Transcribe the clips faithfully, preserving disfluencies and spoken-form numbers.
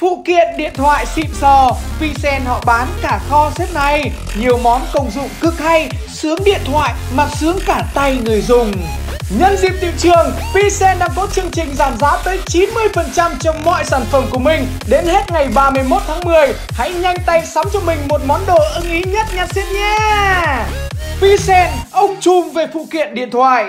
Phụ kiện điện thoại xịn sò, Pisen họ bán cả kho xếp này. Nhiều món công dụng cực hay, sướng điện thoại mà sướng cả tay người dùng. Nhân dịp tiệu trường, Pisen đang có chương trình giảm giá tới chín mươi phần trăm cho mọi sản phẩm của mình đến hết ngày ba mươi mốt tháng mười. Hãy nhanh tay sắm cho mình một món đồ ưng ý nhất nha xiết nha. Pisen, ông trùm về phụ kiện điện thoại.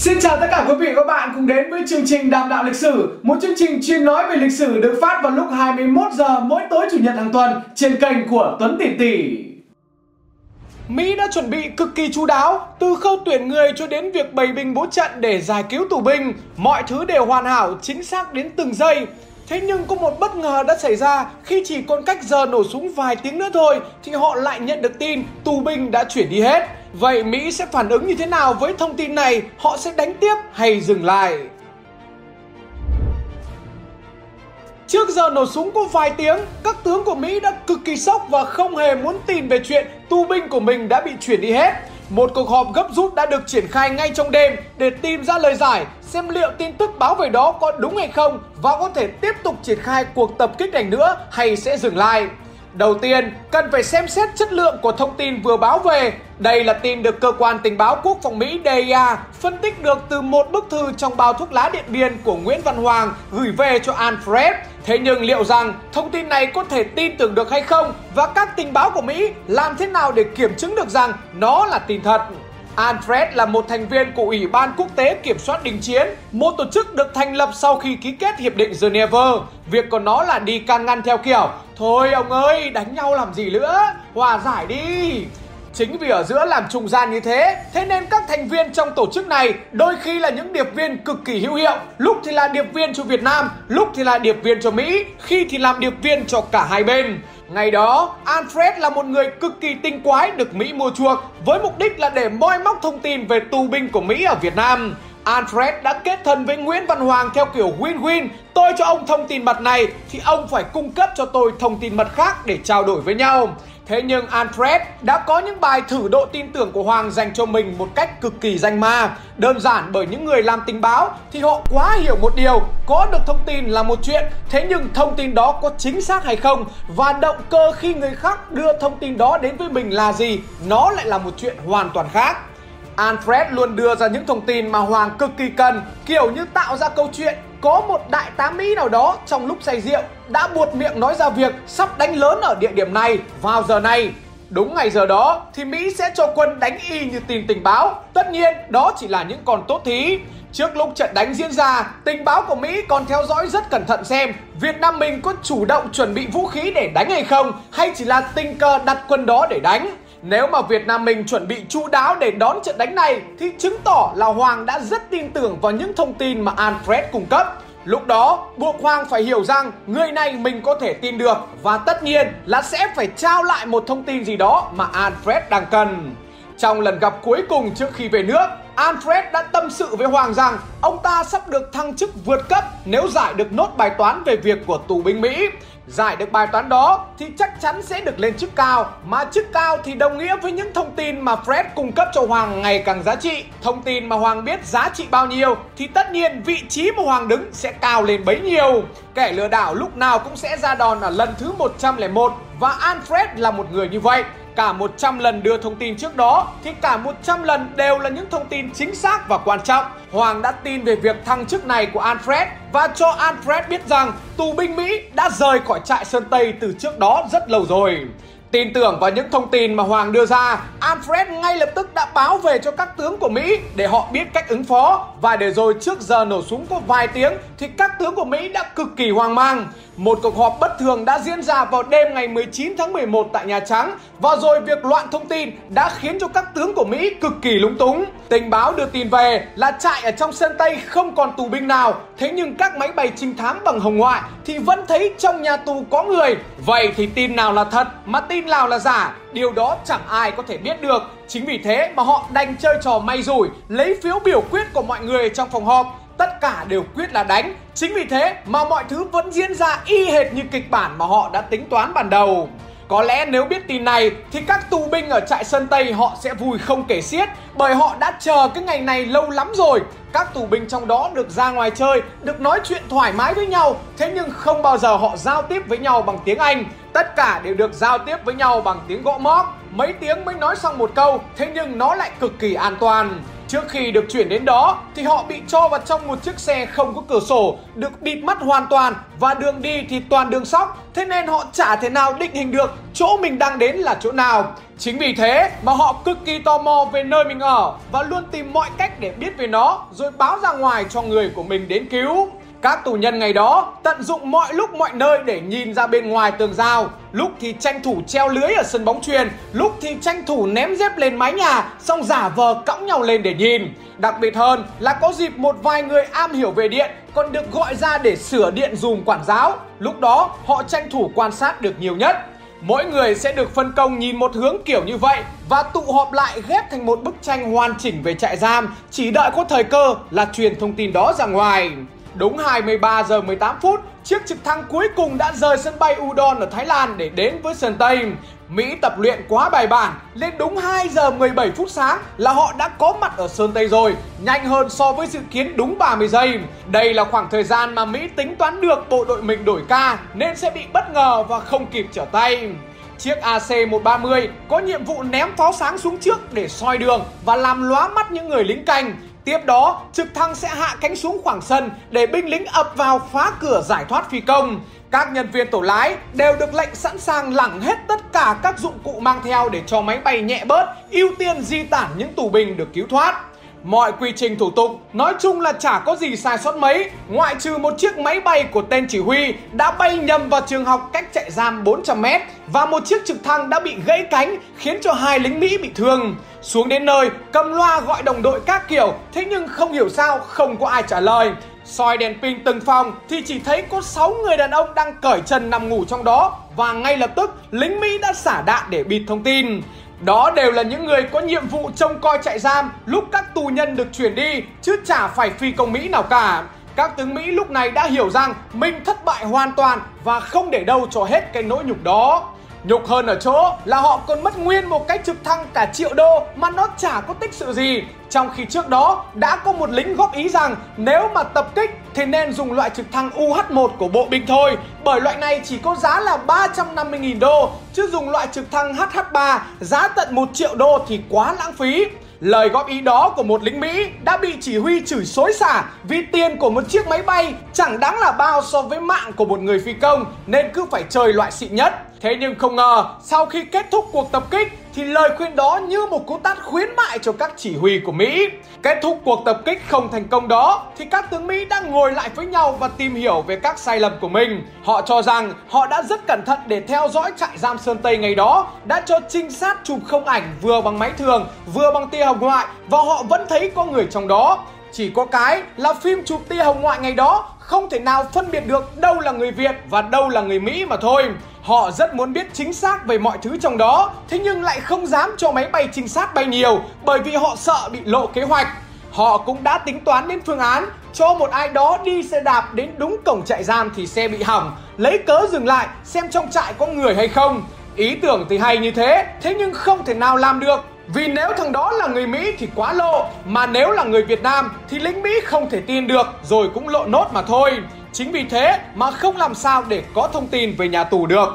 Xin chào tất cả quý vị và các bạn cùng đến với chương trình Đàm Đạo Lịch Sử, một chương trình chuyên nói về lịch sử được phát vào lúc hai mươi mốt giờ mỗi tối chủ nhật hàng tuần trên kênh của Tuấn Tỷ Tỷ. Mỹ đã chuẩn bị cực kỳ chu đáo, từ khâu tuyển người cho đến việc bày binh bố trận để giải cứu tù binh, mọi thứ đều hoàn hảo, chính xác đến từng giây. Thế nhưng có một bất ngờ đã xảy ra khi chỉ còn cách giờ nổ súng vài tiếng nữa thôi thì họ lại nhận được tin tù binh đã chuyển đi hết. Vậy Mỹ sẽ phản ứng như thế nào với thông tin này? Họ sẽ đánh tiếp hay dừng lại? Trước giờ nổ súng có vài tiếng, các tướng của Mỹ đã cực kỳ sốc và không hề muốn tin về chuyện tù binh của mình đã bị chuyển đi hết. Một cuộc họp gấp rút đã được triển khai ngay trong đêm để tìm ra lời giải, xem liệu tin tức báo về đó có đúng hay không và có thể tiếp tục triển khai cuộc tập kích này nữa hay sẽ dừng lại. Đầu tiên, cần phải xem xét chất lượng của thông tin vừa báo về. Đây là tin được cơ quan tình báo quốc phòng Mỹ D I A phân tích được từ một bức thư trong bao thuốc lá Điện Biên của Nguyễn Văn Hoàng gửi về cho Alfred. Thế nhưng liệu rằng thông tin này có thể tin tưởng được hay không và các tình báo của Mỹ làm thế nào để kiểm chứng được rằng nó là tin thật? Alfred là một thành viên của Ủy ban Quốc tế Kiểm soát Đình Chiến, một tổ chức được thành lập sau khi ký kết Hiệp định Geneva. Việc của nó là đi can ngăn theo kiểu, thôi ông ơi, đánh nhau làm gì nữa, hòa giải đi. Chính vì ở giữa làm trung gian như thế, thế nên các thành viên trong tổ chức này đôi khi là những điệp viên cực kỳ hữu hiệu. Lúc thì là điệp viên cho Việt Nam, lúc thì là điệp viên cho Mỹ, khi thì làm điệp viên cho cả hai bên. Ngày đó, Alfred là một người cực kỳ tinh quái được Mỹ mua chuộc với mục đích là để moi móc thông tin về tù binh của Mỹ ở Việt Nam. Alfred đã kết thân với Nguyễn Văn Hoàng theo kiểu win-win, tôi cho ông thông tin mật này thì ông phải cung cấp cho tôi thông tin mật khác để trao đổi với nhau. Thế nhưng Alfred đã có những bài thử độ tin tưởng của Hoàng dành cho mình một cách cực kỳ danh ma. Đơn giản bởi những người làm tình báo thì họ quá hiểu một điều, có được thông tin là một chuyện, thế nhưng thông tin đó có chính xác hay không và động cơ khi người khác đưa thông tin đó đến với mình là gì, nó lại là một chuyện hoàn toàn khác. Alfred luôn đưa ra những thông tin mà Hoàng cực kỳ cần, kiểu như tạo ra câu chuyện có một đại tá Mỹ nào đó trong lúc say rượu đã buột miệng nói ra việc sắp đánh lớn ở địa điểm này vào giờ này. Đúng ngày giờ đó thì Mỹ sẽ cho quân đánh y như tin tình báo. Tất nhiên đó chỉ là những con tốt thí. Trước lúc trận đánh diễn ra, tình báo của Mỹ còn theo dõi rất cẩn thận xem Việt Nam mình có chủ động chuẩn bị vũ khí để đánh hay không, hay chỉ là tình cờ đặt quân đó để đánh. Nếu mà Việt Nam mình chuẩn bị chu đáo để đón trận đánh này thì chứng tỏ là Hoàng đã rất tin tưởng vào những thông tin mà Alfred cung cấp. Lúc đó, buộc Hoàng phải hiểu rằng người này mình có thể tin được và tất nhiên là sẽ phải trao lại một thông tin gì đó mà Alfred đang cần. Trong lần gặp cuối cùng trước khi về nước, Alfred đã tâm sự với Hoàng rằng ông ta sắp được thăng chức vượt cấp nếu giải được nốt bài toán về việc của tù binh Mỹ. Giải được bài toán đó thì chắc chắn sẽ được lên chức cao, mà chức cao thì đồng nghĩa với những thông tin mà Fred cung cấp cho Hoàng ngày càng giá trị. Thông tin mà Hoàng biết giá trị bao nhiêu thì tất nhiên vị trí mà Hoàng đứng sẽ cao lên bấy nhiêu. Kẻ lừa đảo lúc nào cũng sẽ ra đòn ở lần thứ một trăm lẻ một và Alfred là một người như vậy. Cả một trăm lần đưa thông tin trước đó thì cả một trăm lần đều là những thông tin chính xác và quan trọng. Hoàng đã tin về việc thăng chức này của Alfred và cho Alfred biết rằng tù binh Mỹ đã rời khỏi trại Sơn Tây từ trước đó rất lâu rồi. Tin tưởng vào những thông tin mà Hoàng đưa ra, Alfred ngay lập tức đã báo về cho các tướng của Mỹ để họ biết cách ứng phó. Và để rồi trước giờ nổ súng có vài tiếng thì các tướng của Mỹ đã cực kỳ hoang mang. Một cuộc họp bất thường đã diễn ra vào đêm ngày mười chín tháng mười một tại Nhà Trắng. Và rồi việc loạn thông tin đã khiến cho các tướng của Mỹ cực kỳ lúng túng. Tình báo đưa tin về là trại ở trong Sơn Tây không còn tù binh nào. Thế nhưng các máy bay trinh thám bằng hồng ngoại thì vẫn thấy trong nhà tù có người. Vậy thì tin nào là thật mà tin nào là giả, điều đó chẳng ai có thể biết được. Chính vì thế mà họ đành chơi trò may rủi, lấy phiếu biểu quyết của mọi người trong phòng họp. Tất cả đều quyết là đánh. Chính vì thế mà mọi thứ vẫn diễn ra y hệt như kịch bản mà họ đã tính toán ban đầu. Có lẽ nếu biết tin này thì các tù binh ở trại Sơn Tây họ sẽ vui không kể xiết, bởi họ đã chờ cái ngày này lâu lắm rồi. Các tù binh trong đó được ra ngoài chơi, được nói chuyện thoải mái với nhau, thế nhưng không bao giờ họ giao tiếp với nhau bằng tiếng Anh. Tất cả đều được giao tiếp với nhau bằng tiếng gõ móc, mấy tiếng mới nói xong một câu, thế nhưng nó lại cực kỳ an toàn. Trước khi được chuyển đến đó thì họ bị cho vào trong một chiếc xe không có cửa sổ, được bịt mắt hoàn toàn và đường đi thì toàn đường sóc, thế nên họ chả thể nào định hình được chỗ mình đang đến là chỗ nào. Chính vì thế mà họ cực kỳ tò mò về nơi mình ở và luôn tìm mọi cách để biết về nó rồi báo ra ngoài cho người của mình đến cứu. Các tù nhân ngày đó tận dụng mọi lúc mọi nơi để nhìn ra bên ngoài tường rào, lúc thì tranh thủ treo lưới ở sân bóng chuyền, lúc thì tranh thủ ném dép lên mái nhà, xong giả vờ cõng nhau lên để nhìn. Đặc biệt hơn là có dịp một vài người am hiểu về điện còn được gọi ra để sửa điện dùm quản giáo, lúc đó họ tranh thủ quan sát được nhiều nhất. Mỗi người sẽ được phân công nhìn một hướng kiểu như vậy và tụ họp lại ghép thành một bức tranh hoàn chỉnh về trại giam, chỉ đợi có thời cơ là truyền thông tin đó ra ngoài. Đúng hai mươi ba giờ mười tám phút, chiếc trực thăng cuối cùng đã rời sân bay Udon ở Thái Lan để đến với Sơn Tây. Mỹ tập luyện quá bài bản, lên đúng hai giờ mười bảy phút sáng là họ đã có mặt ở Sơn Tây rồi, nhanh hơn so với dự kiến đúng ba mươi giây. Đây là khoảng thời gian mà Mỹ tính toán được bộ đội mình đổi ca nên sẽ bị bất ngờ và không kịp trở tay. Chiếc A C một ba mươi có nhiệm vụ ném pháo sáng xuống trước để soi đường và làm lóa mắt những người lính canh. Tiếp đó, trực thăng sẽ hạ cánh xuống khoảng sân để binh lính ập vào phá cửa giải thoát phi công. Các nhân viên tổ lái đều được lệnh sẵn sàng lẳng hết tất cả các dụng cụ mang theo để cho máy bay nhẹ bớt, ưu tiên di tản những tù binh được cứu thoát. Mọi quy trình thủ tục nói chung là chả có gì sai sót mấy, ngoại trừ một chiếc máy bay của tên chỉ huy đã bay nhầm vào trường học cách trại giam bốn trăm mét và một chiếc trực thăng đã bị gãy cánh khiến cho hai lính Mỹ bị thương. Xuống đến nơi, cầm loa gọi đồng đội các kiểu, thế nhưng không hiểu sao không có ai trả lời. Soi đèn pin từng phòng thì chỉ thấy có sáu người đàn ông đang cởi trần nằm ngủ trong đó và ngay lập tức lính Mỹ đã xả đạn để bịt thông tin. Đó đều là những người có nhiệm vụ trông coi trại giam lúc các tù nhân được chuyển đi, chứ chả phải phi công Mỹ nào cả. Các tướng Mỹ lúc này đã hiểu rằng mình thất bại hoàn toàn và không để đâu cho hết cái nỗi nhục đó. Nhục hơn ở chỗ là họ còn mất nguyên một cái trực thăng cả triệu đô mà nó chả có tích sự gì. Trong khi trước đó đã có một lính góp ý rằng nếu mà tập kích thì nên dùng loại trực thăng U H một của bộ binh thôi, bởi loại này chỉ có giá là ba trăm năm mươi nghìn đô, chứ dùng loại trực thăng H H ba giá tận một triệu đô thì quá lãng phí. Lời góp ý đó của một lính Mỹ đã bị chỉ huy chửi xối xả vì tiền của một chiếc máy bay chẳng đáng là bao so với mạng của một người phi công, nên cứ phải chơi loại xịn nhất. Thế nhưng không ngờ, sau khi kết thúc cuộc tập kích thì lời khuyên đó như một cú tát khuyến mại cho các chỉ huy của Mỹ. Kết thúc cuộc tập kích không thành công đó thì các tướng Mỹ đang ngồi lại với nhau và tìm hiểu về các sai lầm của mình. Họ cho rằng họ đã rất cẩn thận để theo dõi trại giam Sơn Tây ngày đó, đã cho trinh sát chụp không ảnh vừa bằng máy thường vừa bằng tia hồng ngoại và họ vẫn thấy có người trong đó. Chỉ có cái là phim chụp tia hồng ngoại ngày đó không thể nào phân biệt được đâu là người Việt và đâu là người Mỹ mà thôi. Họ rất muốn biết chính xác về mọi thứ trong đó, thế nhưng lại không dám cho máy bay trinh sát bay nhiều bởi vì họ sợ bị lộ kế hoạch. Họ cũng đã tính toán đến phương án cho một ai đó đi xe đạp đến đúng cổng trại giam thì xe bị hỏng, lấy cớ dừng lại xem trong trại có người hay không. Ý tưởng thì hay như thế, thế nhưng không thể nào làm được. Vì nếu thằng đó là người Mỹ thì quá lộ, mà nếu là người Việt Nam thì lính Mỹ không thể tin được rồi cũng lộ nốt mà thôi. Chính vì thế mà không làm sao để có thông tin về nhà tù được.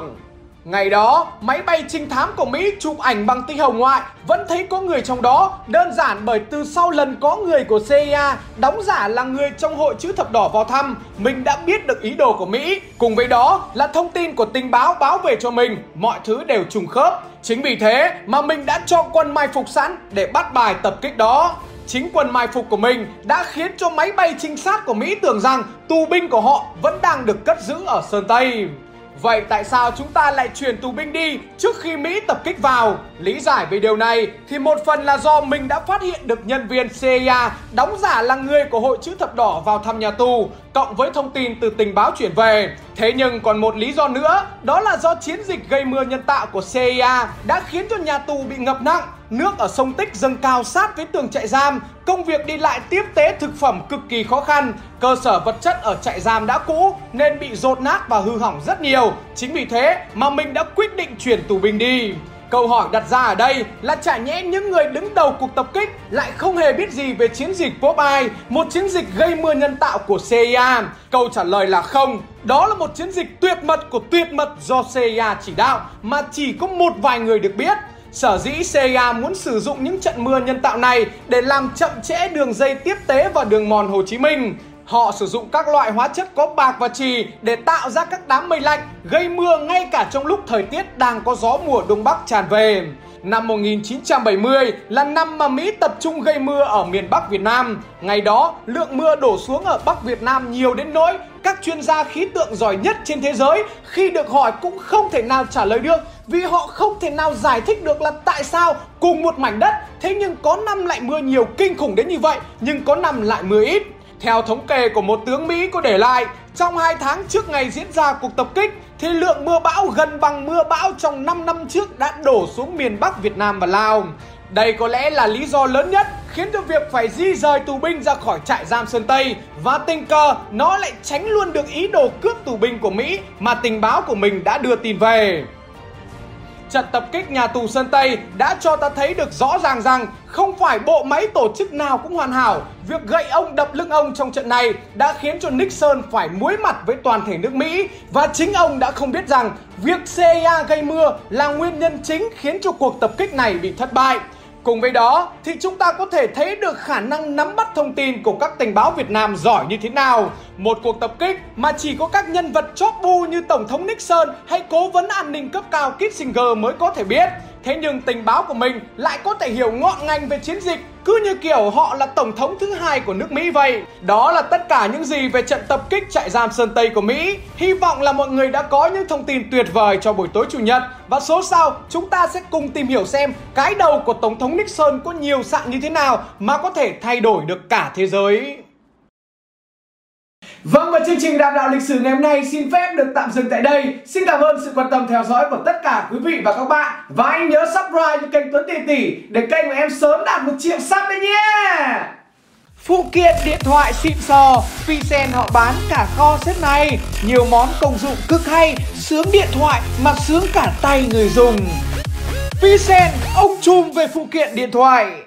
Ngày đó, máy bay trinh thám của Mỹ chụp ảnh bằng tia hồng ngoại vẫn thấy có người trong đó, đơn giản bởi từ sau lần có người của C I A đóng giả là người trong hội chữ thập đỏ vào thăm, mình đã biết được ý đồ của Mỹ. Cùng với đó là thông tin của tình báo báo về cho mình, mọi thứ đều trùng khớp. Chính vì thế mà mình đã cho quân mai phục sẵn để bắt bài tập kích đó. Chính quân mai phục của mình đã khiến cho máy bay trinh sát của Mỹ tưởng rằng tù binh của họ vẫn đang được cất giữ ở Sơn Tây. Vậy tại sao chúng ta lại chuyển tù binh đi trước khi Mỹ tập kích vào? Lý giải về điều này thì một phần là do mình đã phát hiện được nhân viên C I A đóng giả là người của hội chữ thập đỏ vào thăm nhà tù. cộng với thông tin từ tình báo chuyển về. Thế nhưng còn một lý do nữa, đó là do chiến dịch gây mưa nhân tạo của xê i a đã khiến cho nhà tù bị ngập nặng, nước ở sông Tích dâng cao sát với tường trại giam, công việc đi lại tiếp tế thực phẩm cực kỳ khó khăn, cơ sở vật chất ở trại giam đã cũ nên bị dột nát và hư hỏng rất nhiều. Chính vì thế mà mình đã quyết định chuyển tù binh đi. Câu hỏi đặt ra ở đây là chả nhẽ những người đứng đầu cuộc tập kích lại không hề biết gì về chiến dịch Popeye, một chiến dịch gây mưa nhân tạo của xê i a? Câu trả lời là không. Đó là một chiến dịch tuyệt mật của tuyệt mật do xê i a chỉ đạo mà chỉ có một vài người được biết. Sở dĩ xê i a muốn sử dụng những trận mưa nhân tạo này để làm chậm trễ đường dây tiếp tế và đường mòn Hồ Chí Minh. Họ sử dụng các loại hóa chất có bạc và chì để tạo ra các đám mây lạnh, gây mưa ngay cả trong lúc thời tiết đang có gió mùa Đông Bắc tràn về. Năm một nghìn chín trăm bảy mươi là năm mà Mỹ tập trung gây mưa ở miền Bắc Việt Nam. Ngày đó, lượng mưa đổ xuống ở Bắc Việt Nam nhiều đến nỗi các chuyên gia khí tượng giỏi nhất trên thế giới khi được hỏi cũng không thể nào trả lời được, vì họ không thể nào giải thích được là tại sao cùng một mảnh đất, thế nhưng có năm lại mưa nhiều kinh khủng đến như vậy, nhưng có năm lại mưa ít. Theo thống kê của một tướng Mỹ có để lại, trong hai tháng trước ngày diễn ra cuộc tập kích thì lượng mưa bão gần bằng mưa bão trong năm năm trước đã đổ xuống miền Bắc Việt Nam và Lào. Đây có lẽ là lý do lớn nhất khiến cho việc phải di rời tù binh ra khỏi trại giam Sơn Tây, và tình cờ nó lại tránh luôn được ý đồ cướp tù binh của Mỹ mà tình báo của mình đã đưa tin về. Trận tập kích nhà tù Sơn Tây đã cho ta thấy được rõ ràng rằng không phải bộ máy tổ chức nào cũng hoàn hảo. Việc gậy ông đập lưng ông trong trận này đã khiến cho Nixon phải muối mặt với toàn thể nước Mỹ, và chính ông đã không biết rằng việc xê i a gây mưa là nguyên nhân chính khiến cho cuộc tập kích này bị thất bại. Cùng với đó thì chúng ta có thể thấy được khả năng nắm bắt thông tin của các tình báo Việt Nam giỏi như thế nào. Một cuộc tập kích mà chỉ có các nhân vật chóp bu như Tổng thống Nixon hay cố vấn an ninh cấp cao Kissinger mới có thể biết. Thế nhưng tình báo của mình lại có thể hiểu ngọn ngành về chiến dịch, cứ như kiểu họ là tổng thống thứ hai của nước Mỹ vậy. Đó là tất cả những gì về trận tập kích trại giam Sơn Tây của Mỹ. Hy vọng là mọi người đã có những thông tin tuyệt vời cho buổi tối Chủ nhật. Và số sau chúng ta sẽ cùng tìm hiểu xem cái đầu của Tổng thống Nixon có nhiều sạn như thế nào mà có thể thay đổi được cả thế giới. Vâng, và chương trình Đàm Đạo Lịch Sử ngày hôm nay xin phép được tạm dừng tại đây. Xin cảm ơn sự quan tâm theo dõi của tất cả quý vị và các bạn. Và anh nhớ subscribe cho kênh Tuấn Tỷ Tỷ để kênh của em sớm đạt một triệu sub đấy nhé. Phụ kiện điện thoại xịn sò, Pisen họ bán cả kho xếp này. Nhiều món công dụng cực hay, sướng điện thoại mà sướng cả tay người dùng. Pisen, ông trùm về phụ kiện điện thoại.